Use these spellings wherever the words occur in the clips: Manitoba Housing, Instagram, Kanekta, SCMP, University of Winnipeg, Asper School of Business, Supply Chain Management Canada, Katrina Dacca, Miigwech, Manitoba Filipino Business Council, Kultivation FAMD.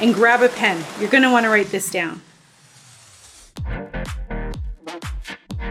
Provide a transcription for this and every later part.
and grab a pen. You're going to want to write this down.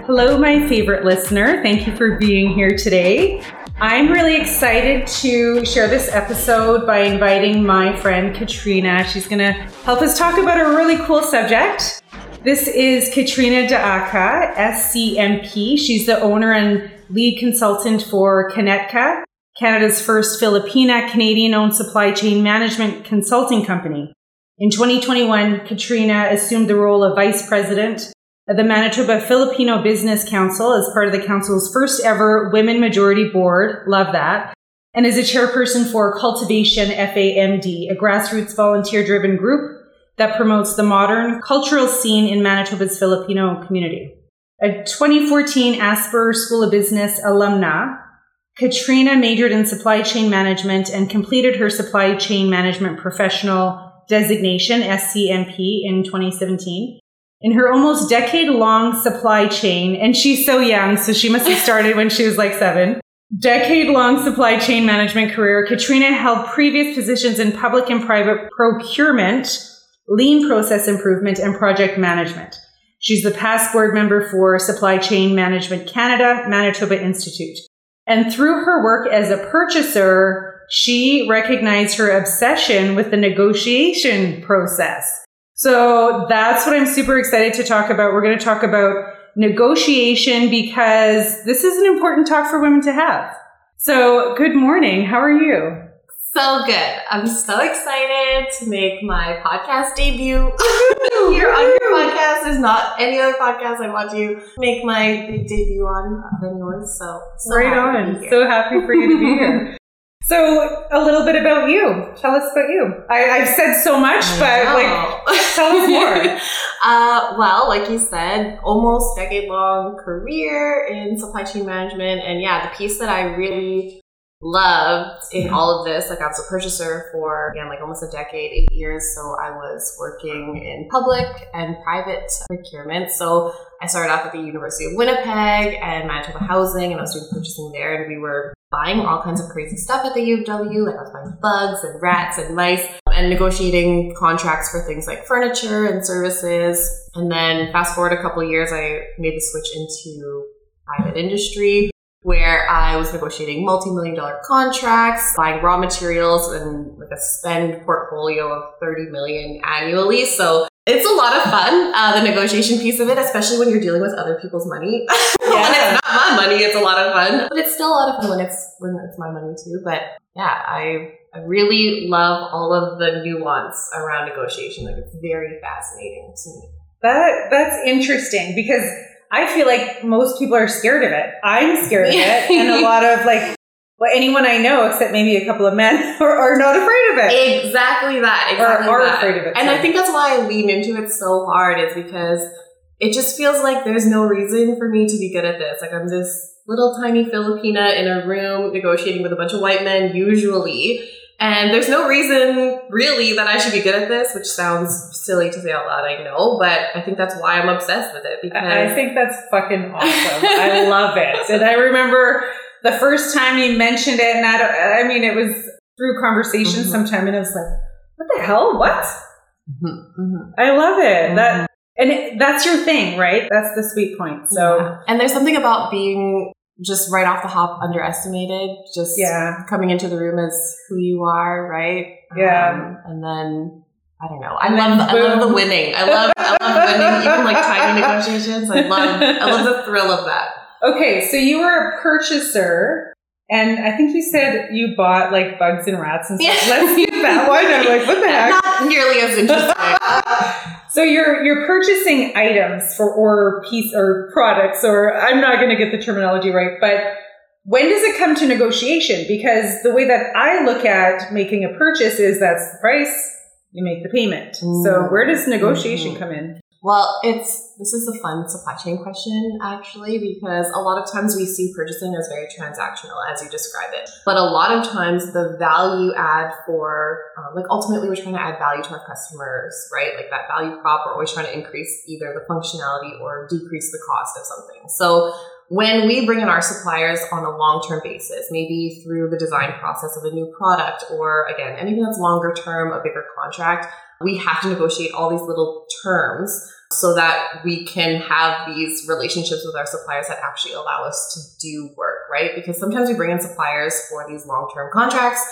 Hello, my favorite listener. Thank you for being here today. I'm really excited to share this episode by inviting my friend Katrina. She's going to help us talk about a really cool subject. This is Katrina Dacca, SCMP. She's the owner and lead consultant for Kanekta, Canada's first Filipina-Canadian-owned supply chain management consulting company. In 2021, Katrina assumed the role of Vice President of the Manitoba Filipino Business Council as part of the council's first ever women majority board, love that, and is a chairperson for Kultivation FAMD, a grassroots volunteer-driven group that promotes the modern cultural scene in Manitoba's Filipino community. A 2014 Asper School of Business alumna, Katrina majored in supply chain management and completed her supply chain management professional designation, SCMP, in 2017. In her almost decade-long supply chain, and she's so young, so she must have started when she was like 7, decade-long supply chain management career, Katrina held previous positions in public and private procurement, lean process improvement, and project management. She's the past board member for Supply Chain Management Canada, Manitoba Institute. And through her work as a purchaser, she recognized her obsession with the negotiation process. So that's what I'm super excited to talk about. We're going to talk about negotiation because this is an important talk for women to have. So good morning. How are you? So good. I'm so excited to make my podcast debut. Here on your podcast. There's not any other podcast I want to make my big debut on than yours. So right on. So happy for you to be here. So a little bit about you. Tell us about you. I've said so much, but tell us more. Well, like you said, almost decade-long career in supply chain management. And yeah, the piece that I really loved in all of this, I was a purchaser for almost a decade, 8 years. So I was working in public and private procurement. So I started off at the University of Winnipeg and Manitoba Housing, and I was doing purchasing there, and we were buying all kinds of crazy stuff at the UW, I was buying bugs and rats and mice and negotiating contracts for things like furniture and services. And then fast forward a couple of years, I made the switch into private industry, where I was negotiating multi-million-dollar contracts, buying raw materials, and a spend portfolio of $30 million annually. So it's a lot of fun, the negotiation piece of it, especially when you're dealing with other people's money. Yeah. And it's not my money, it's a lot of fun. But it's still a lot of fun when it's my money too. But yeah, I really love all of the nuance around negotiation. It's very fascinating to me. That's interesting because I feel like most people are scared of it. I'm scared of it. And a lot of anyone I know, except maybe a couple of men, are not afraid of it. Exactly that. Or afraid of it. And I think that's why I lean into it so hard, is because it just feels like there's no reason for me to be good at this. I'm this little tiny Filipina in a room negotiating with a bunch of white men usually. And there's no reason, really, that I should be good at this, which sounds silly to say out loud, I know, but I think that's why I'm obsessed with it. Because I think that's fucking awesome. I love it. And I remember the first time you mentioned it, and it was through conversation sometime, and I was like, what the hell? What? Mm-hmm. Mm-hmm. I love it. Mm-hmm. That's your thing, right? That's the sweet point. So, yeah. And there's something about being just right off the hop underestimated, coming into the room as who you are, right? Yeah. And then, I don't know. I love the winning. I love winning, even tiny negotiations. I love the thrill of that. Okay, so you were a purchaser, and I think you said you bought bugs and rats and stuff. Let's use that one. I'm like, what the heck? Not nearly as interesting. So you're purchasing items or piece or products, or I'm not going to get the terminology right, but when does it come to negotiation? Because the way that I look at making a purchase is that's the price, you make the payment. Ooh. So where does negotiation come in? Well, this is a fun supply chain question, actually, because a lot of times we see purchasing as very transactional, as you describe it. But a lot of times the value add for, ultimately we're trying to add value to our customers, right? Like that value prop, or we're trying to increase either the functionality or decrease the cost of something. So when we bring in our suppliers on a long-term basis, maybe through the design process of a new product, or again, anything that's longer term, a bigger contract, we have to negotiate all these little terms so that we can have these relationships with our suppliers that actually allow us to do work, right? Because sometimes we bring in suppliers for these long-term contracts.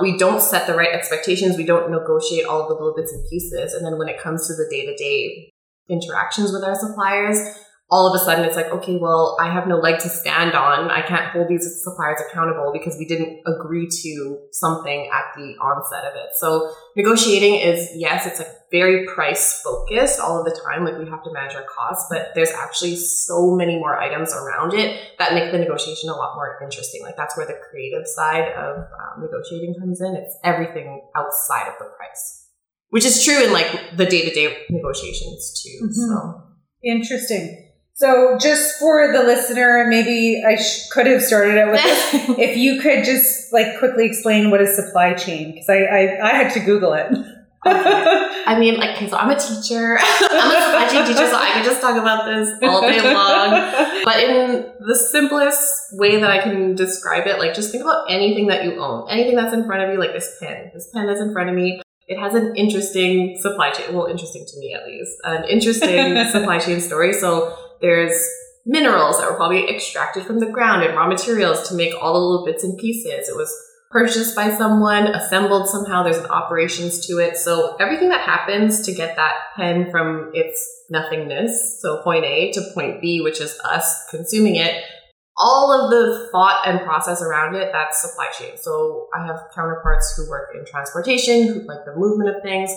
We don't set the right expectations. We don't negotiate all of the little bits and pieces. And then when it comes to the day-to-day interactions with our suppliers, all of a sudden it's like, okay, well, I have no leg to stand on. I can't hold these suppliers accountable because we didn't agree to something at the onset of it. So negotiating is, yes, it's like very price focused all of the time. Like we have to manage our costs, but there's actually so many more items around it that make the negotiation a lot more interesting. Like that's where the creative side of negotiating comes in. It's everything outside of the price, which is true in like the day-to-day negotiations too. Mm-hmm. So interesting. So just for the listener, maybe I could have started out with this. If you could just like quickly explain what is supply chain, because I had to Google it. Okay. I mean, so I'm a teacher. I'm a supply chain teacher, so I can just talk about this all day long. But in the simplest way that I can describe it, like just think about anything that you own, anything that's in front of you, like this pen. This pen that's in front of me. It has an interesting supply chain. Well, interesting to me at least. An interesting supply chain story. So there's minerals that were probably extracted from the ground and raw materials to make all the little bits and pieces. It was purchased by someone, assembled somehow. There's an operations to it. So everything that happens to get that pen from its nothingness, so point A to point B, which is us consuming it, all of the thought and process around it, that's supply chain. So I have counterparts who work in transportation, who like the movement of things.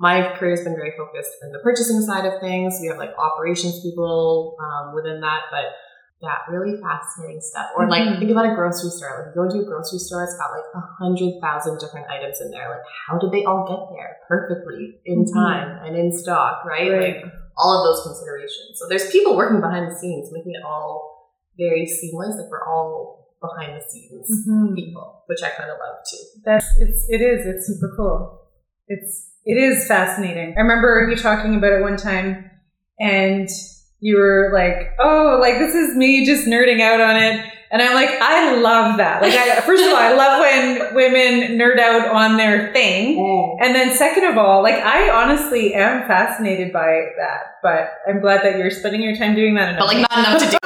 My career has been very focused on the purchasing side of things. We have like operations people within that, but yeah, really fascinating stuff. Or like think about a grocery store. Like you go into a grocery store, it's got like 100,000 different items in there. Like how did they all get there perfectly in time and in stock, right? Like all of those considerations. So there's people working behind the scenes, making it all very seamless. Like we're all behind the scenes people, which I kind of love too. It's super cool. It is fascinating. I remember you talking about it one time and you were like, oh, like this is me just nerding out on it. And I'm like, I love that. Like, first of all, I love when women nerd out on their thing. Oh. And then second of all, like I honestly am fascinated by that, but I'm glad that you're spending your time doing that. But like not enough to do it.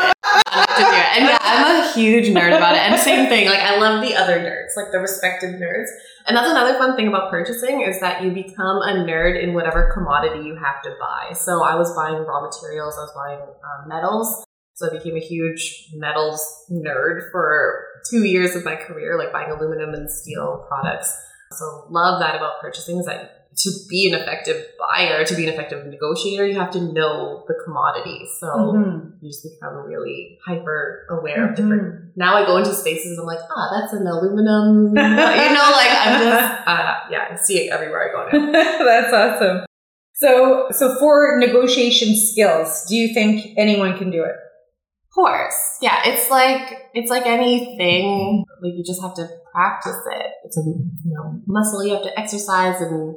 And yeah, I'm a huge nerd about it. And same thing, like I love the other nerds, like the respective nerds. And that's another fun thing about purchasing is that you become a nerd in whatever commodity you have to buy. So I was buying raw materials, I was buying metals. So I became a huge metals nerd for 2 years of my career, like buying aluminum and steel products. So love that about purchasing is that to be an effective buyer, to be an effective negotiator, you have to know the commodity. So you just become really hyper aware of different. Now I go into spaces and I'm like, that's an aluminum. I see it everywhere I go now. That's awesome. So for negotiation skills, do you think anyone can do it? Of course. Yeah. It's like anything, like you just have to practice it. It's a muscle you have to exercise and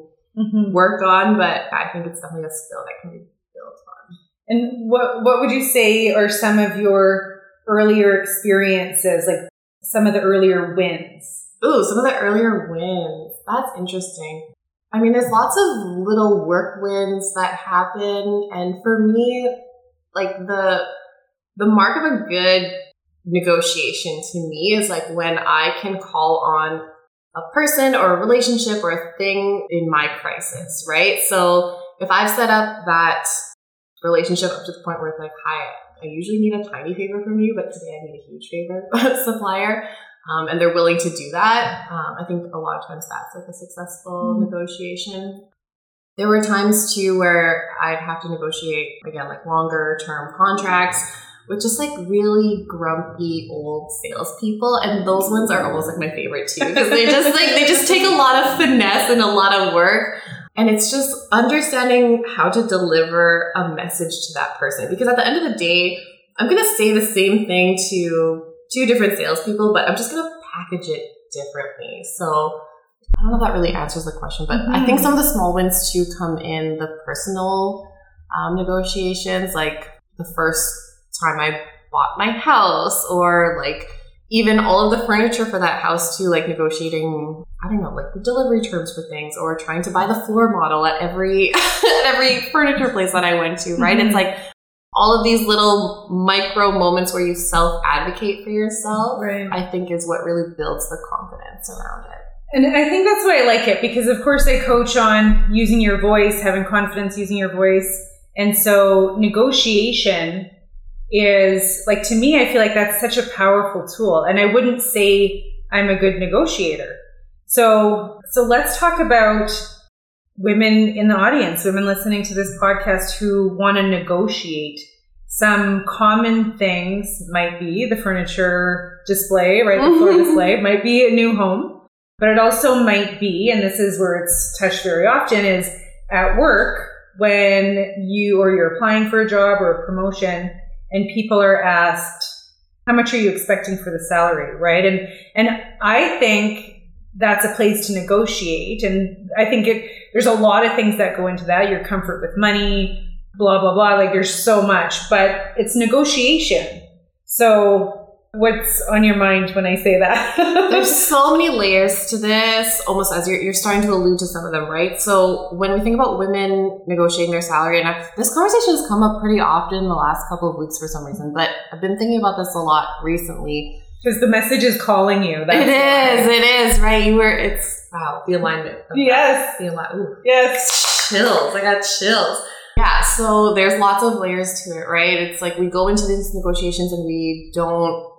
work on, but I think it's definitely a skill that can be built on. And what would you say are some of your earlier experiences, like some of the earlier wins? Ooh, some of the earlier wins. That's interesting. I mean, there's lots of little work wins that happen, and for me, like the mark of a good negotiation to me is like when I can call on a person or a relationship or a thing in my crisis, right? So if I've set up that relationship up to the point where it's like, hi, I usually need a tiny favor from you, but today I need a huge favor supplier, and they're willing to do that. I think a lot of times that's like a successful negotiation. There were times too where I'd have to negotiate, again, like longer term contracts, with just like really grumpy old salespeople. And those ones are almost like my favorite too, because they just take a lot of finesse and a lot of work. And it's just understanding how to deliver a message to that person. Because at the end of the day, I'm going to say the same thing to two different salespeople, but I'm just going to package it differently. So I don't know if that really answers the question, but I think some of the small wins too come in the personal negotiations, like the first time I bought my house, or like even all of the furniture for that house too, like negotiating, I don't know, like the delivery terms for things, or trying to buy the floor model at every at every furniture place that I went to, right? It's like all of these little micro moments where you self-advocate for yourself, right, I think is what really builds the confidence around it. And I think that's why I like it, because of course I coach on using your voice, having confidence, using your voice. And so negotiation is, like, to me, I feel like that's such a powerful tool. And I wouldn't say I'm a good negotiator. So let's talk about women in the audience, women listening to this podcast who want to negotiate. Some common things might be the furniture display, right? The floor display, might be a new home, but it also might be, and this is where it's touched very often, is at work when you're applying for a job or a promotion and people are asked, how much are you expecting for the salary, right? And I think that's a place to negotiate. And I think there's a lot of things that go into that, your comfort with money, blah, blah, blah. Like, there's so much, but it's negotiation. So what's on your mind when I say that? There's so many layers to this, almost as you're starting to allude to some of them, right? So when we think about women negotiating their salary, and this conversation has come up pretty often in the last couple of weeks for some reason, but I've been thinking about this a lot recently. Because the message is calling you. It is, right? Wow, the alignment. Yes. The alignment. Yes. Chills. I got chills. Yeah, so there's lots of layers to it, right? It's like we go into these negotiations and we don't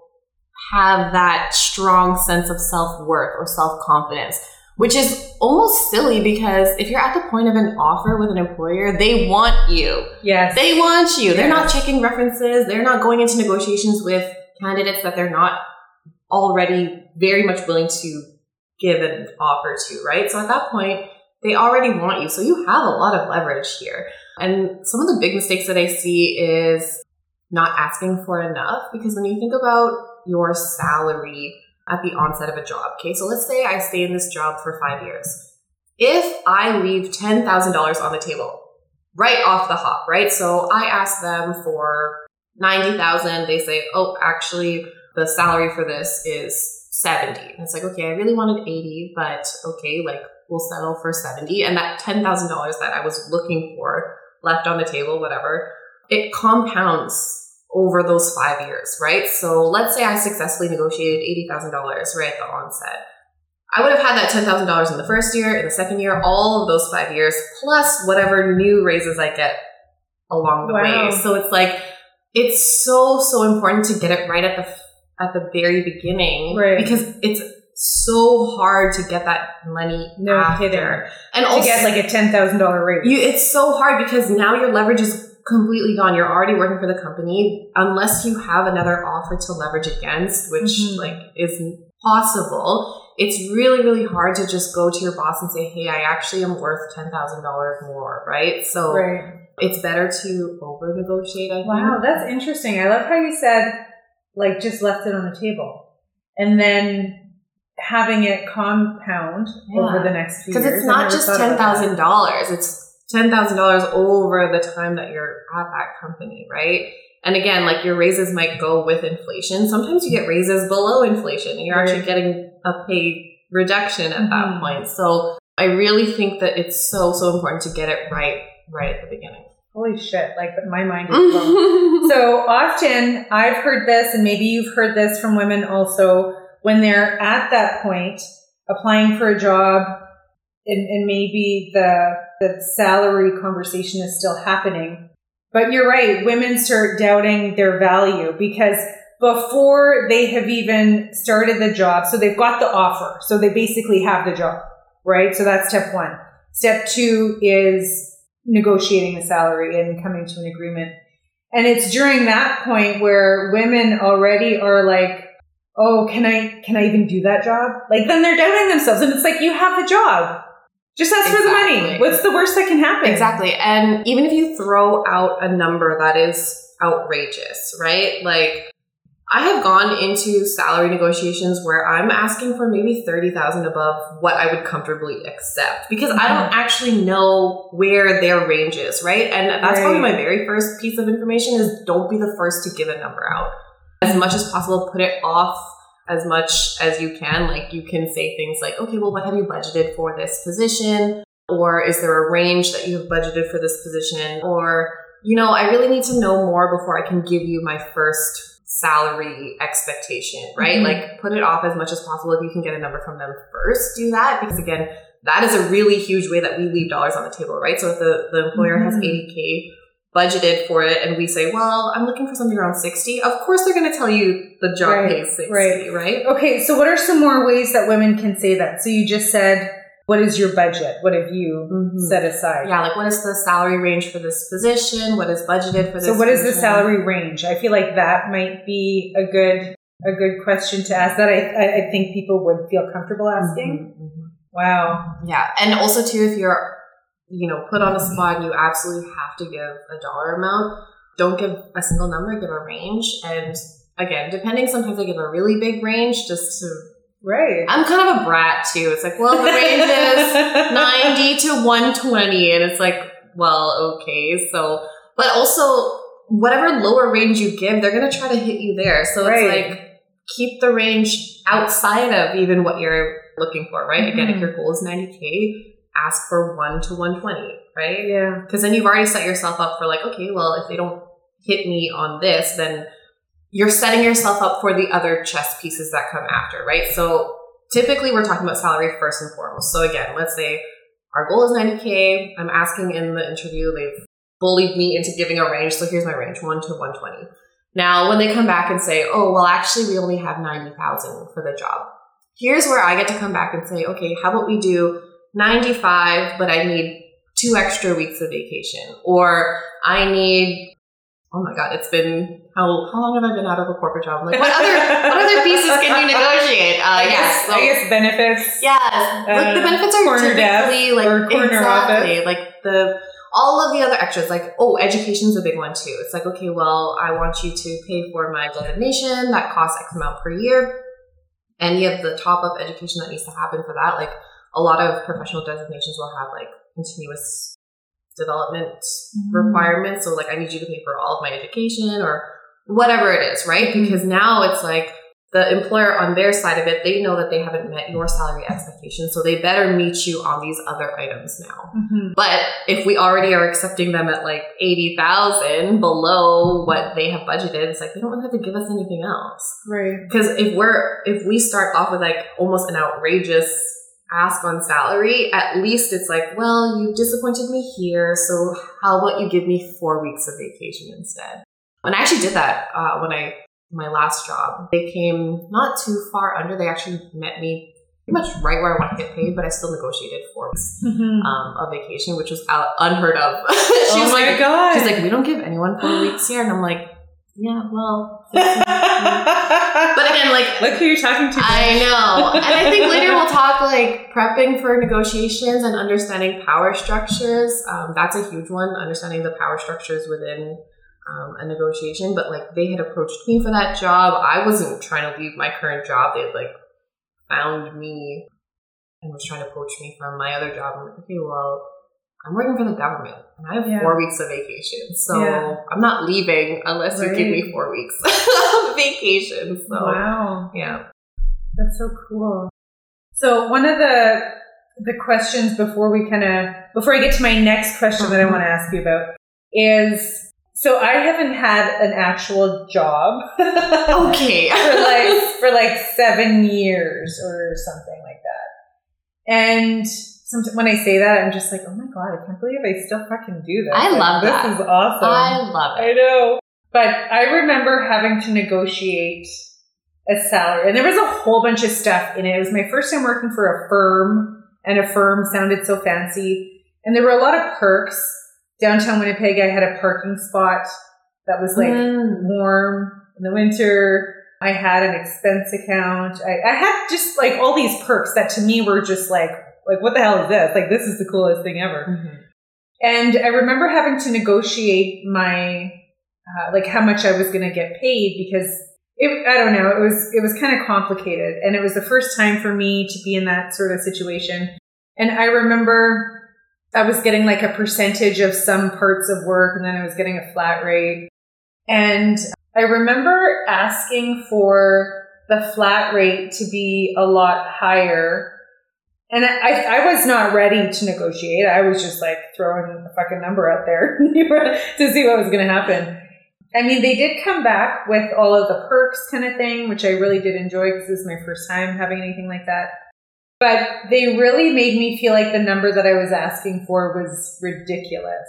have that strong sense of self-worth or self-confidence, which is almost silly, because if you're at the point of an offer with an employer, they want you. Yes. They want you. Yes. They're not checking references. They're not going into negotiations with candidates that they're not already very much willing to give an offer to, right? So at that point, they already want you. So you have a lot of leverage here. And some of the big mistakes that I see is not asking for enough, because when you think about your salary at the onset of a job, okay, so let's say I stay in this job for 5 years. If I leave $10,000 on the table right off the hop, right? So I ask them for $90,000, they say, oh, actually, the salary for this is $70,000. And it's like, okay, I really wanted $80,000, but okay, like, we'll settle for $70,000. And that $10,000 that I was looking for, left on the table, whatever, it compounds over those 5 years, right? So let's say I successfully negotiated $80,000 right at the onset. I would have had that $10,000 in the first year, in the second year, all of those 5 years, plus whatever new raises I get along the way. So it's like, it's so important to get it right at the very beginning, right? Because it's so hard to get that money after. And also, to get like a $10,000 raise. It's so hard because now your leverage is completely gone. You're already working for the company, unless you have another offer to leverage against, which like is possible. It's really, really hard to just go to your boss and say, hey, I actually am worth $10,000 more, right? So it's better to over-negotiate, I think. Wow, that's interesting. I love how you said, like, just left it on the table. And then having it compound over the next few years. Because it's not just $10,000. It's $10,000 over the time that you're at that company, right? And again, like, your raises might go with inflation. Sometimes you get raises below inflation, and you're actually getting a pay reduction at that point. So I really think that it's so important to get it right at the beginning. Holy shit, like, my mind is blown. So often I've heard this, and maybe you've heard this from women also, when they're at that point applying for a job, and maybe the salary conversation is still happening. But you're right, women start doubting their value, because before they have even started the job, so they've got the offer, so they basically have the job, right? So that's step one. Step two is negotiating the salary and coming to an agreement. And it's during that point where women already are like, oh, can I even do that job? Like, then they're doubting themselves. And it's like, you have the job. Just ask for the money. What's the worst that can happen? Exactly. And even if you throw out a number that is outrageous, right? Like, I have gone into salary negotiations where I'm asking for maybe $30,000 above what I would comfortably accept, because I don't actually know where their range is, right? And that's probably my very first piece of information is don't be the first to give a number out. As much as possible, put it off as much as you can. Like, you can say things like, okay, well, what have you budgeted for this position? Or is there a range that you have budgeted for this position? Or, you know, I really need to know more before I can give you my first salary expectation, right? Mm-hmm. Like, put it off as much as possible. If you can get a number from them first, do that. Because again, that is a really huge way that we leave dollars on the table, right? So if the employer has $80K budgeted for it and we say, well, I'm looking for something around 60, of course they're going to tell you the job pays 60, right? Okay. So what are some more ways that women can say that? So you just said, what is your budget? What have you set aside? Yeah, like, what is the salary range for this position? What is budgeted for this So what position? Is the salary range? I feel like that might be a good question to ask that I think people would feel comfortable asking. Wow. Yeah. And also too, if you're, you know, put on a spot and you absolutely have to give a dollar amount, don't give a single number, give a range. And again, depending, sometimes I give a really big range just to... Right. I'm kind of a brat too. It's like, well, the range is 90 to 120. And it's like, well, okay. So, but also whatever lower range you give, they're going to try to hit you there. So it's like, keep the range outside of even what you're looking for, right? Again, if your goal is 90K, ask for 1 to 120, right? Yeah. Because then you've already set yourself up for like, okay, well, if they don't hit me on this, then you're setting yourself up for the other chess pieces that come after, right? So typically we're talking about salary first and foremost. So again, let's say our goal is 90K. I'm asking in the interview, they've bullied me into giving a range. So here's my range, 1 to 120. Now, when they come back and say, oh, well, actually we only have 90,000 for the job. Here's where I get to come back and say, okay, how about we do 95, but I need 2 extra weeks of vacation, or I need... Oh my God, it's been, how long have I been out of a corporate job? I'm like, what other pieces can you negotiate? I guess benefits. Yeah. Like, the benefits are typically like, exactly, like all of the other extras, like, oh, education's a big one too. It's like, okay, well, I want you to pay for my designation. That costs X amount per year. Any of the top up education that needs to happen for that. Like, a lot of professional designations will have like continuous development requirements. So like, I need you to pay for all of my education or whatever it is, right? Because now it's like the employer on their side of it, they know that they haven't met your salary expectations. So they better meet you on these other items now. But if we already are accepting them at like 80,000 below what they have budgeted, it's like, they don't really have to give us anything else. Right. Because if we start off with like almost an outrageous ask on salary, at least it's like, well, you disappointed me here, so how about you give me 4 weeks of vacation instead? And I actually did that my last job. They came not too far under. They actually met me pretty much right where I wanted to get paid, but I still negotiated 4 weeks of vacation, which was unheard of. She's like, we don't give anyone 4 weeks here. And I'm like, yeah, well. But again, like... Look who you're talking to. I know. And I think later we'll talk, like, prepping for negotiations and understanding power structures. That's a huge one, understanding the power structures within a negotiation. But, like, they had approached me for that job. I wasn't trying to leave my current job. They had, like, found me and was trying to poach me from my other job. I'm like, okay, well... I'm working for the government and I have 4 weeks of vacation. So I'm not leaving unless you give me 4 weeks of vacation. So, wow. Yeah. That's so cool. So one of the questions before I get to my next question that I want to ask you about is, so I haven't had an actual job for like 7 years or something like that. And when I say that, I'm just like, oh my God, I can't believe I still fucking do this. I love that. This is awesome. I love it. I know. But I remember having to negotiate a salary. And there was a whole bunch of stuff in it. It was my first time working for a firm, and a firm sounded so fancy. And there were a lot of perks. Downtown Winnipeg, I had a parking spot that was like warm in the winter. I had an expense account. I had just like all these perks that to me were just like, Like, what the hell is this? Like, this is the coolest thing ever. Mm-hmm. And I remember having to negotiate my, like how much I was going to get paid because it, I don't know, it was kind of complicated. And it was the first time for me to be in that sort of situation. And I remember I was getting like a percentage of some parts of work and then I was getting a flat rate. And I remember asking for the flat rate to be a lot higher. And I was not ready to negotiate. I was just like throwing a fucking number out there to see what was going to happen. I mean, they did come back with all of the perks kind of thing, which I really did enjoy because this is my first time having anything like that. But they really made me feel like the number that I was asking for was ridiculous.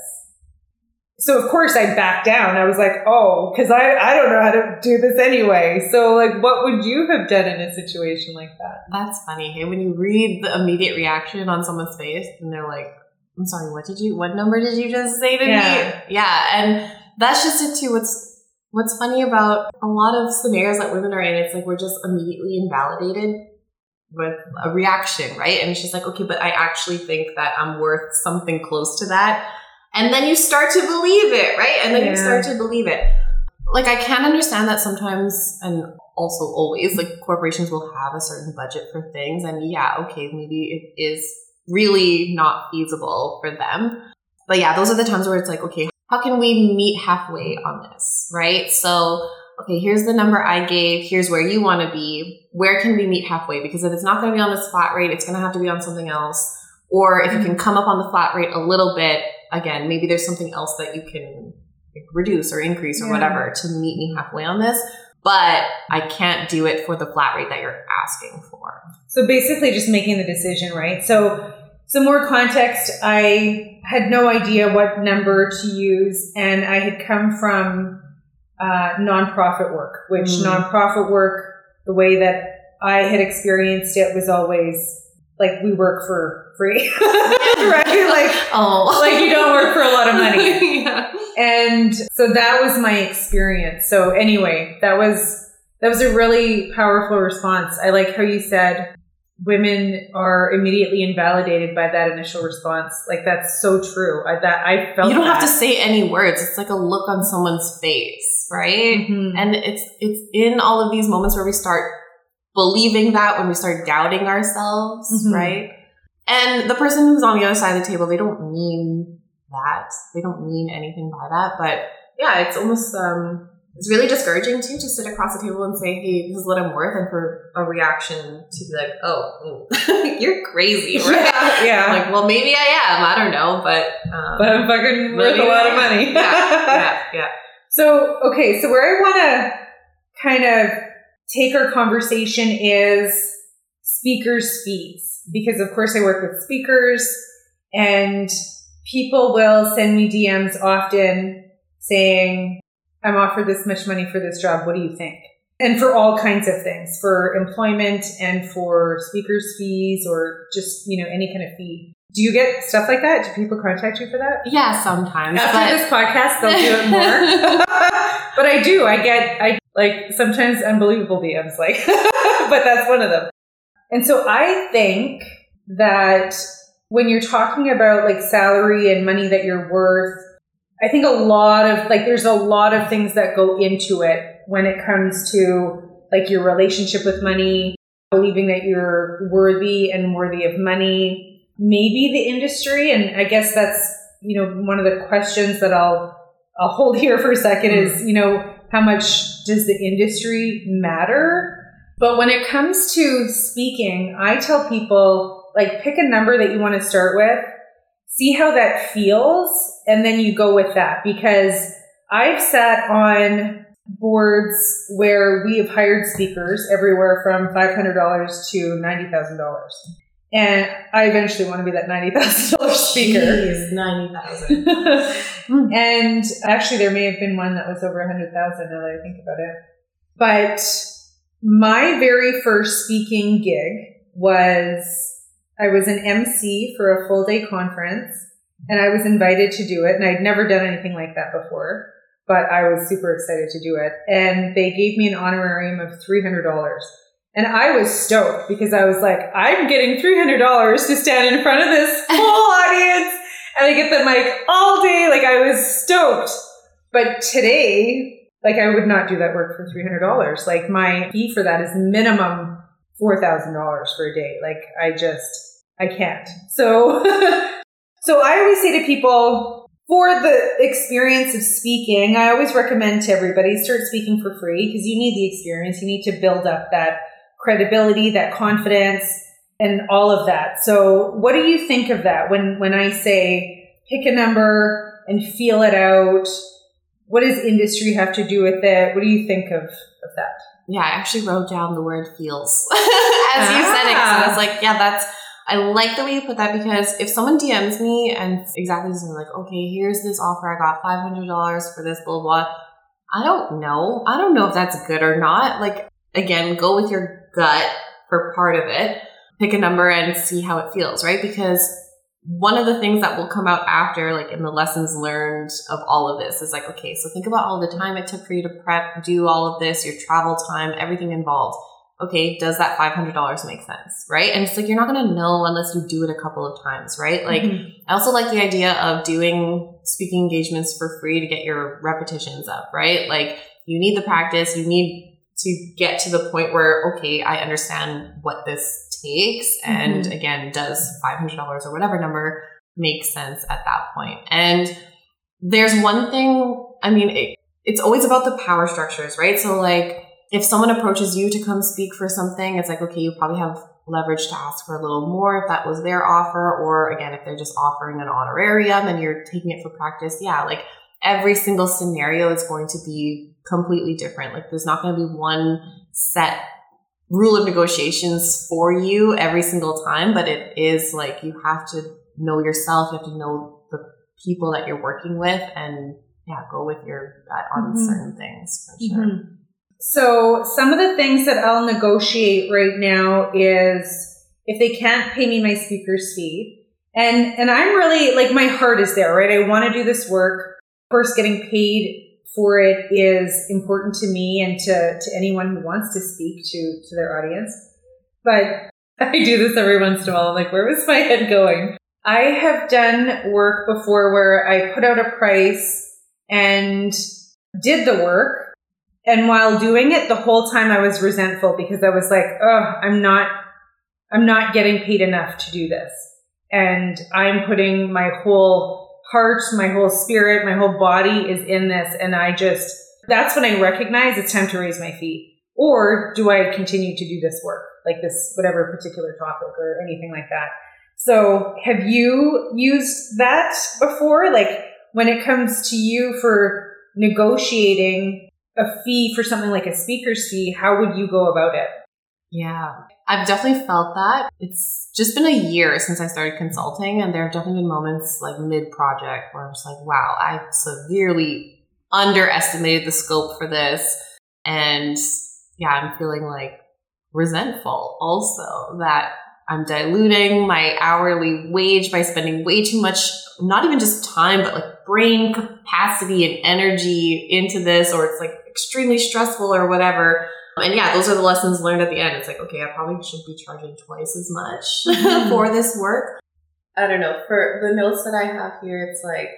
So, of course, I backed down. I was like, oh, because I don't know how to do this anyway. So, like, what would you have done in a situation like that? That's funny. Hey, when you read the immediate reaction on someone's face and they're like, I'm sorry, what number did you just say to me? Yeah. And that's just it too. What's funny about a lot of scenarios that women are in, it's like we're just immediately invalidated with a reaction, right? And it's just like, okay, but I actually think that I'm worth something close to that. And then you start to believe it, right? And then you start to believe it. Like, I can understand that sometimes, and also always, like, corporations will have a certain budget for things. And yeah, okay, maybe it is really not feasible for them. But yeah, those are the times where it's like, okay, how can we meet halfway on this, right? So, okay, here's the number I gave. Here's where you want to be. Where can we meet halfway? Because if it's not going to be on this flat rate, it's going to have to be on something else. Or if you can come up on the flat rate a little bit, again, maybe there's something else that you can reduce or increase or whatever to meet me halfway on this, but I can't do it for the flat rate that you're asking for. So basically just making the decision, right? So some more context, I had no idea what number to use, and I had come from nonprofit work, which nonprofit work, the way that I had experienced it was always like we work for free, right? Like, oh, like you don't work for a lot of money. And so that was my experience. So anyway, that was a really powerful response. I like how you said women are immediately invalidated by that initial response. Like, that's so true. I felt you don't have to say any words. It's like a look on someone's face, right? Mm-hmm. And it's in all of these moments where we start believing that, when we start doubting ourselves, right? And the person who's on the other side of the table, they don't mean that. They don't mean anything by that. But yeah, it's almost, it's really discouraging too, to sit across the table and say, hey, this is what I'm worth. And for a reaction to be like, oh, you're crazy, right? Yeah. Like, well, maybe I am. I don't know. But I'm fucking worth a lot of money. Yeah. So, okay. So where I want to kind of take our conversation is speakers' fees, because of course I work with speakers, and people will send me DMs often saying, I'm offered this much money for this job. What do you think? And for all kinds of things, for employment and for speakers' fees, or just, you know, any kind of fee. Do you get stuff like that? Do people contact you for that? Yeah, sometimes. This podcast, they'll do it more. But I do. I get like sometimes unbelievable DMs, like, but that's one of them. And so I think that when you're talking about like salary and money that you're worth, I think there's a lot of things that go into it when it comes to like your relationship with money, believing that you're worthy and worthy of money, maybe the industry. And I guess that's, you know, one of the questions that I'll hold here for a second is, you know, how much does the industry matter? But when it comes to speaking, I tell people, like, pick a number that you want to start with, see how that feels, and then you go with that. Because I've sat on boards where we have hired speakers everywhere from $500 to $90,000. And I eventually want to be that $90,000 speaker. Jeez, $90,000. And actually, there may have been one that was over $100,000 now that I think about it. But my very first speaking gig I was an MC for a full-day conference, and I was invited to do it, and I'd never done anything like that before, but I was super excited to do it, and they gave me an honorarium of $300. And I was stoked because I was like, I'm getting $300 to stand in front of this whole audience and I get the mic all day. Like, I was stoked. But today, like, I would not do that work for $300. Like, my fee for that is minimum $4,000 for a day. Like, I can't. So, so I always say to people, for the experience of speaking, I always recommend to everybody start speaking for free because you need the experience. You need to build up that credibility, that confidence, and all of that. So what do you think of that when I say pick a number and feel it out? What does industry have to do with it? What do you think of that? Yeah, I actually wrote down the word feels as you said it, because I was like, yeah, I like the way you put that, because if someone DMs me and exactly this, like, okay, here's this offer, I got $500 for this, blah, blah, blah. I don't know if that's good or not. Like, again, go with your gut for part of it, pick a number and see how it feels, right? Because one of the things that will come out after, like in the lessons learned of all of this, is like, okay, so think about all the time it took for you to prep, do all of this, your travel time, everything involved. Okay, does that $500 make sense, right? And it's like, you're not going to know unless you do it a couple of times, right? Like, mm-hmm. I also like the idea of doing speaking engagements for free to get your repetitions up, right? Like, you need the practice, you need to get to the point where, okay, I understand what this takes. And mm-hmm. again, does $500 or whatever number make sense at that point? And there's one thing, I mean, it's always about the power structures, right? So like, if someone approaches you to come speak for something, it's like, okay, you probably have leverage to ask for a little more if that was their offer. Or again, if they're just offering an honorarium and you're taking it for practice, yeah, like every single scenario is going to be completely different. Like, there's not going to be one set rule of negotiations for you every single time, but it is like, you have to know yourself, you have to know the people that you're working with, and yeah, go with your gut on mm-hmm. certain things for sure. Mm-hmm. So some of the things that I'll negotiate right now is if they can't pay me my speaker's fee, and I'm really, like, my heart is there, right? I want to do this work. Of course, getting paid for it is important to me and to anyone who wants to speak to their audience. But I do this every once in a while. I'm like, where was my head going? I have done work before where I put out a price and did the work. And while doing it, the whole time I was resentful because I was like, oh, I'm not getting paid enough to do this. And I'm putting my whole heart, my whole spirit, my whole body is in this. And that's when I recognize it's time to raise my fee. Or do I continue to do this work, like this, whatever particular topic or anything like that? So have you used that before? Like, when it comes to you for negotiating a fee for something like a speaker's fee, how would you go about it? Yeah, I've definitely felt that. It's just been a year since I started consulting, and there have definitely been moments like mid-project where I'm just like, wow, I severely underestimated the scope for this. And yeah, I'm feeling like resentful also that I'm diluting my hourly wage by spending way too much, not even just time, but like brain capacity and energy into this, or it's like extremely stressful or whatever. And yeah, those are the lessons learned at the end. It's like, okay, I probably should be charging twice as much for this work. I don't know. For the notes that I have here, it's like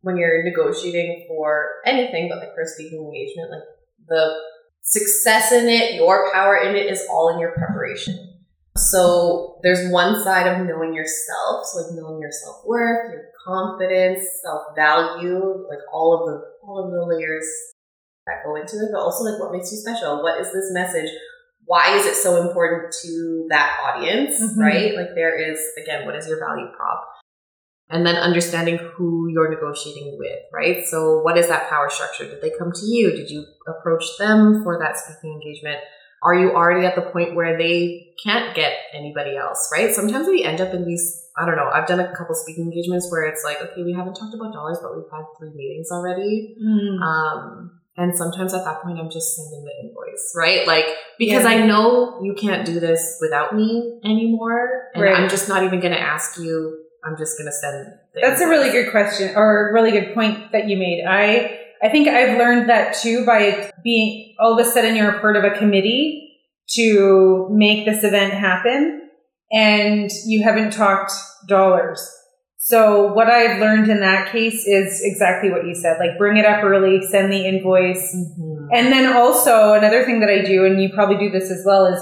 when you're negotiating for anything, but like for a speaking engagement, like the success in it, your power in it is all in your preparation. So there's one side of knowing yourself, so like knowing your self-worth, your confidence, self-value, like all of the layers that go into it, but also like what makes you special? What is this message? Why is it so important to that audience, mm-hmm. right? Like, there is, again, what is your value prop? And then understanding who you're negotiating with, right? So what is that power structure? Did they come to you? Did you approach them for that speaking engagement? Are you already at the point where they can't get anybody else, right? Sometimes we end up in these, I don't know, I've done a couple speaking engagements where it's like, okay, we haven't talked about dollars, but we've had 3 meetings already. Mm. And sometimes at that point, I'm just sending the invoice, right? Like, because yeah. I know you can't do this without me anymore. And right. I'm just not even going to ask you. I'm just going to send the That's invoice. A really good question, or a really good point that you made. I think I've learned that too by being all of a sudden you're a part of a committee to make this event happen, and you haven't talked dollars. So what I've learned in that case is exactly what you said, like bring it up early, send the invoice. Mm-hmm. And then also another thing that I do, and you probably do this as well, is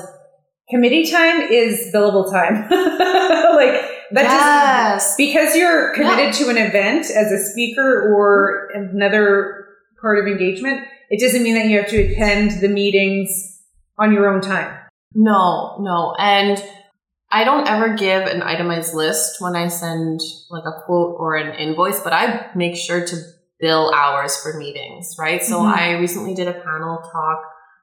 committee time is billable time. Like that, yes. Just because you're committed, yes, to an event as a speaker or another part of engagement, it doesn't mean that you have to attend the meetings on your own time. No. And I don't ever give an itemized list when I send like a quote or an invoice, but I make sure to bill hours for meetings, right? So mm-hmm. I recently did a panel talk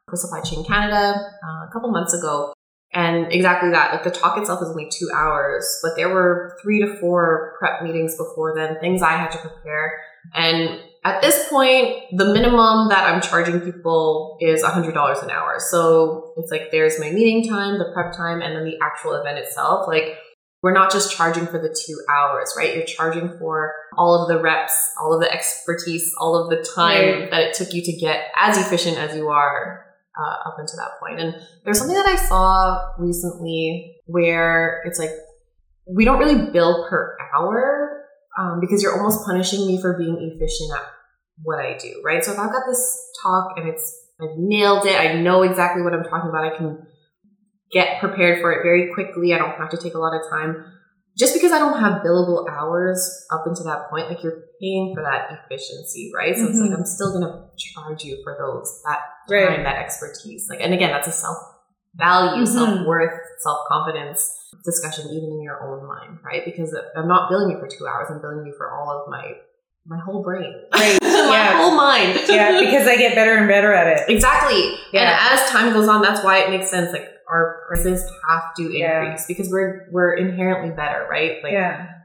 for Supply Chain Canada a couple months ago. And exactly that, like the talk itself is only 2 hours, but there were 3 to 4 prep meetings before then, things I had to prepare. And at this point, the minimum that I'm charging people is $100 an hour. So it's like, there's my meeting time, the prep time, and then the actual event itself. Like we're not just charging for the 2 hours, right? You're charging for all of the reps, all of the expertise, all of the time that it took you to get as efficient as you are up until that point. And there's something that I saw recently where it's like, we don't really bill per hour because you're almost punishing me for being efficient at what I do, right? So if I've got this talk and I've nailed it, I know exactly what I'm talking about, I can get prepared for it very quickly, I don't have to take a lot of time. Just because I don't have billable hours up until that point, like you're paying for that efficiency, right? So mm-hmm. It's like, I'm still going to charge you for those, that time, right, that expertise. Like, and again, that's a self-value, mm-hmm. self-worth, self-confidence discussion, even in your own mind, right? Because I'm not billing you for 2 hours. I'm billing you for all of my whole brain, right? My whole mind. Yeah, because I get better and better at it. Exactly. Yeah. And as time goes on, that's why it makes sense. Like, our prices have to increase, because we're inherently better, right? Like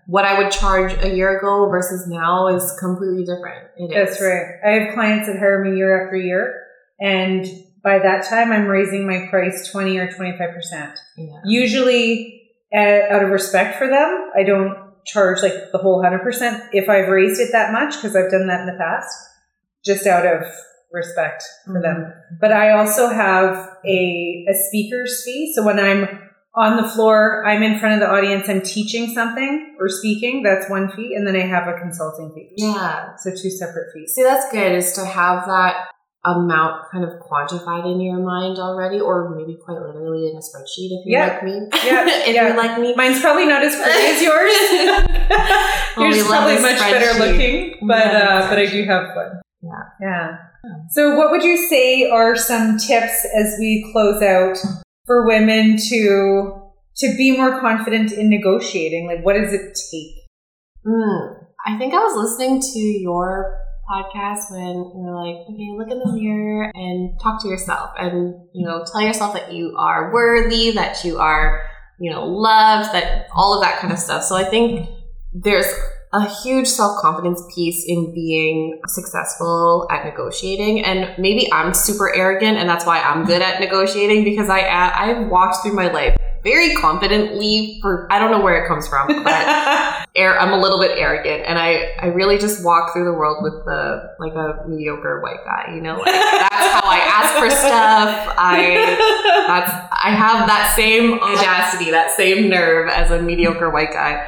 what I would charge a year ago versus now is completely different. That's right. I have clients that hire me year after year, and by that time I'm raising my price 20 or 25%. Yeah. Usually out of respect for them, I don't charge like the whole 100% if I've raised it that much, because I've done that in the past, just out of respect for mm-hmm. them. But I also have a speaker's fee. So when I'm on the floor, I'm in front of the audience, I'm teaching something or speaking, that's one fee. And then I have a consulting fee. Yeah. So 2 separate fees. See, that's good, is to have that amount kind of quantified in your mind already, or maybe quite literally in a spreadsheet if you're like me. Yeah. You're like me. Mine's probably not as pretty as yours. Yours probably much better looking, but I do have one. Yeah. So what would you say are some tips as we close out for women to be more confident in negotiating? Like, what does it take? I think I was listening to your podcast when you were like, okay, look in the mirror and talk to yourself and, tell yourself that you are worthy, that you are, loved, that all of that kind of stuff. So I think there's a huge self-confidence piece in being successful at negotiating. And maybe I'm super arrogant and that's why I'm good at negotiating, because I've walked through my life very confidently for, I don't know where it comes from, but I'm a little bit arrogant. And I really just walk through the world with a mediocre white guy, like that's how I ask for stuff. I have that same audacity, that same nerve as a mediocre white guy.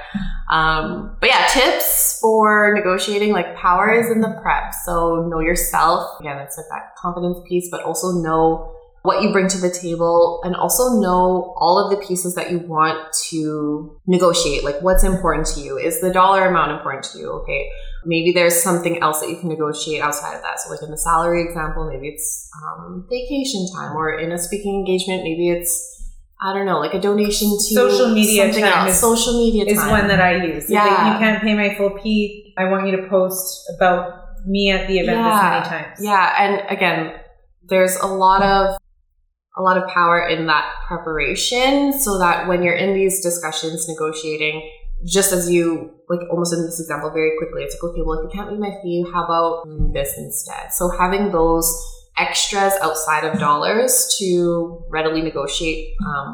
But yeah, tips for negotiating, like power is in the prep. So know yourself. Again, it's like that confidence piece, but also know what you bring to the table, and also know all of the pieces that you want to negotiate. Like, what's important to you? Is the dollar amount important to you? Okay. Maybe there's something else that you can negotiate outside of that. So like in the salary example, maybe it's vacation time, or in a speaking engagement, maybe it's, I don't know, like a donation to social media time. Social media time is one that I use. Yeah. Like, you can't pay my full P. I want you to post about me at the event this many times. Yeah. And again, there's a lot of power in that preparation, so that when you're in these discussions negotiating, just as you, like almost in this example very quickly, it's like, okay, well, if you can't meet my fee, how about this instead? So having those extras outside of dollars to readily negotiate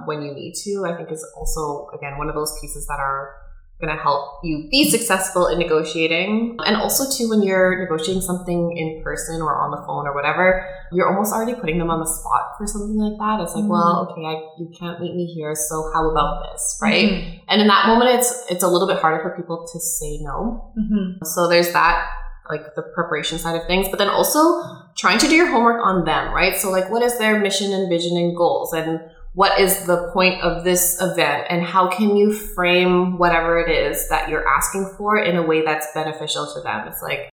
when you need to, I think is also, again, one of those pieces that are going to help you be successful in negotiating. And also too, when you're negotiating something in person or on the phone or whatever, you're almost already putting them on the spot for something like that. It's like, well, okay, you can't meet me here, so how about this, right? Mm-hmm. And in that moment, it's a little bit harder for people to say no. Mm-hmm. So there's that, like the preparation side of things, but then also trying to do your homework on them, right? So like, what is their mission and vision and goals? And what is the point of this event, and how can you frame whatever it is that you're asking for in a way that's beneficial to them? It's like,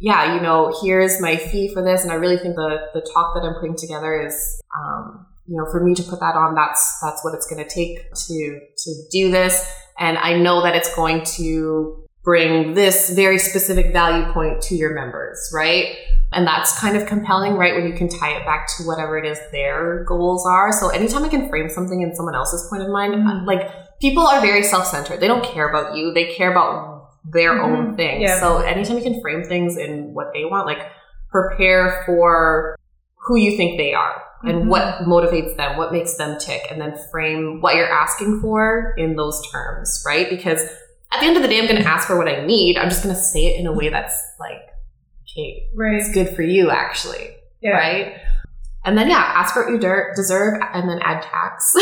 yeah, you know, here's my fee for this. And I really think the talk that I'm putting together is, you know, for me to put that on, that's what it's going to take to do this. And I know that it's going to bring this very specific value point to your members, right? And that's kind of compelling, right? When you can tie it back to whatever it is their goals are. So anytime I can frame something in someone else's point of mind, like people are very self-centered. They don't care about you. They care about their own thing. Yeah. So anytime you can frame things in what they want, like prepare for who you think they are and what motivates them, what makes them tick, and then frame what you're asking for in those terms, right? Because at the end of the day, I'm going to ask for what I need. I'm just going to say it in a way that's like, right. It's good for you, actually. Yeah. Right? And then, yeah, ask for what you deserve and then add tax.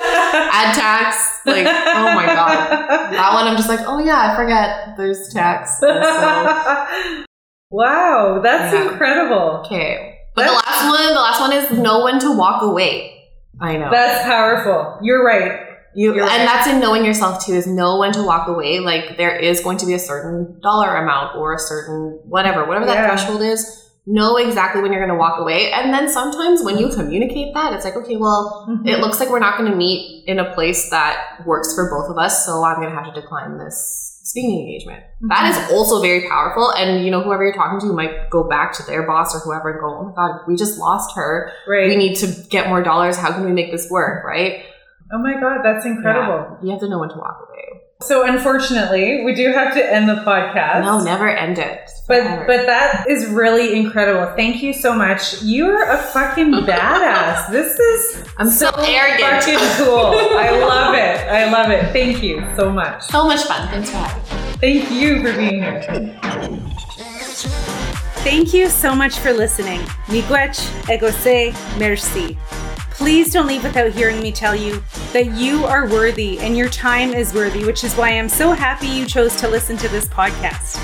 Add tax. Like, oh my God. That one, I'm just like, oh yeah, I forget there's tax. So, wow, that's incredible. Okay. But the last one is know when to walk away. I know. That's powerful. You're right. And that's in knowing yourself too, is know when to walk away. Like there is going to be a certain dollar amount or a certain whatever that threshold is, know exactly when you're going to walk away. And then sometimes when you communicate that, it's like, okay, well, it looks like we're not going to meet in a place that works for both of us. So I'm going to have to decline this speaking engagement. Mm-hmm. That is also very powerful. And you know, whoever you're talking to might go back to their boss or whoever and go, oh my God, we just lost her. Right. We need to get more dollars. How can we make this work? Right. Oh my God, that's incredible. Yeah, you have to know when to walk away. So unfortunately, we do have to end the podcast. No, never end it. But that is really incredible. Thank you so much. You're a fucking badass. This is I'm so arrogant. Fucking cool. I love it. Thank you so much. So much fun. Thanks for having me. Thank you for being here. Thank you so much for listening. Miigwech, egose, merci. Please don't leave without hearing me tell you that you are worthy and your time is worthy, which is why I'm so happy you chose to listen to this podcast.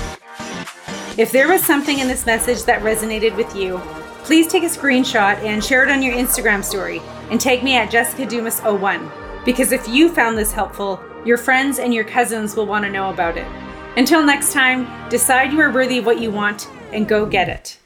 If there was something in this message that resonated with you, please take a screenshot and share it on your Instagram story and tag me at JessicaDumas01, because if you found this helpful, your friends and your cousins will want to know about it. Until next time, decide you are worthy of what you want and go get it.